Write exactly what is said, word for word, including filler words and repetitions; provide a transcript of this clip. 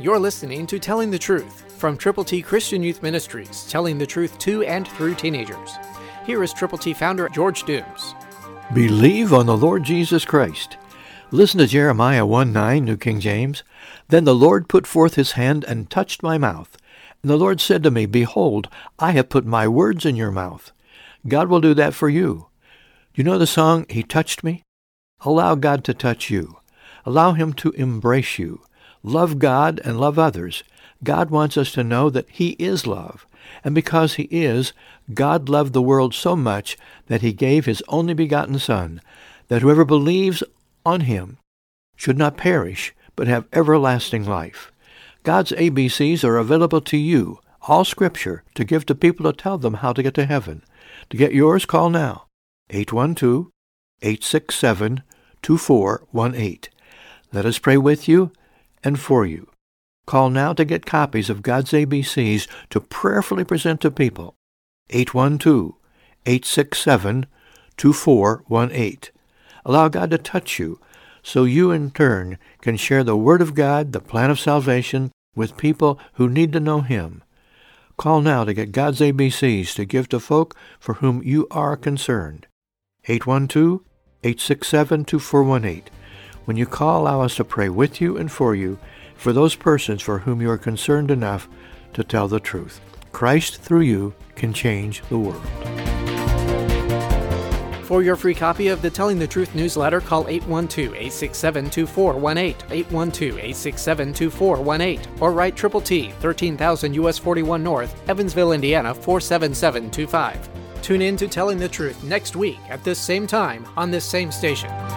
You're listening to Telling the Truth from Triple T Christian Youth Ministries, telling the truth to and through teenagers. Here is Triple T founder George Dooms. Believe on the Lord Jesus Christ. Listen to Jeremiah one nine, New King James. Then the Lord put forth his hand and touched my mouth. And the Lord said to me, Behold, I have put my words in your mouth. God will do that for you. You know the song, He Touched Me? Allow God to touch you. Allow Him to embrace you. Love God and love others. God wants us to know that He is love. And because He is, God loved the world so much that He gave His only begotten Son, that whoever believes on Him should not perish, but have everlasting life. God's A B Cs are available to you, all Scripture, to give to people to tell them how to get to heaven. To get yours, call now, eight one two, eight six seven, two four one eight. Let us pray with you and for you. Call now to get copies of God's A B Cs to prayerfully present to people, eight one two, eight six seven, two four one eight. Allow God to touch you, so you in turn can share the Word of God, the plan of salvation, with people who need to know Him. Call now to get God's A B Cs to give to folk for whom you are concerned. eight one two, eight six seven, two four one eight. When you call, allow us to pray with you and for you, for those persons for whom you are concerned enough to tell the truth. Christ through you can change the world. For your free copy of the Telling the Truth newsletter, call eight one two, eight six seven, two four one eight, eight one two, eight six seven, two four one eight, or write Triple T, thirteen thousand U S forty-one North, Evansville, Indiana, four seven seven two five. Tune in to Telling the Truth next week at this same time on this same station.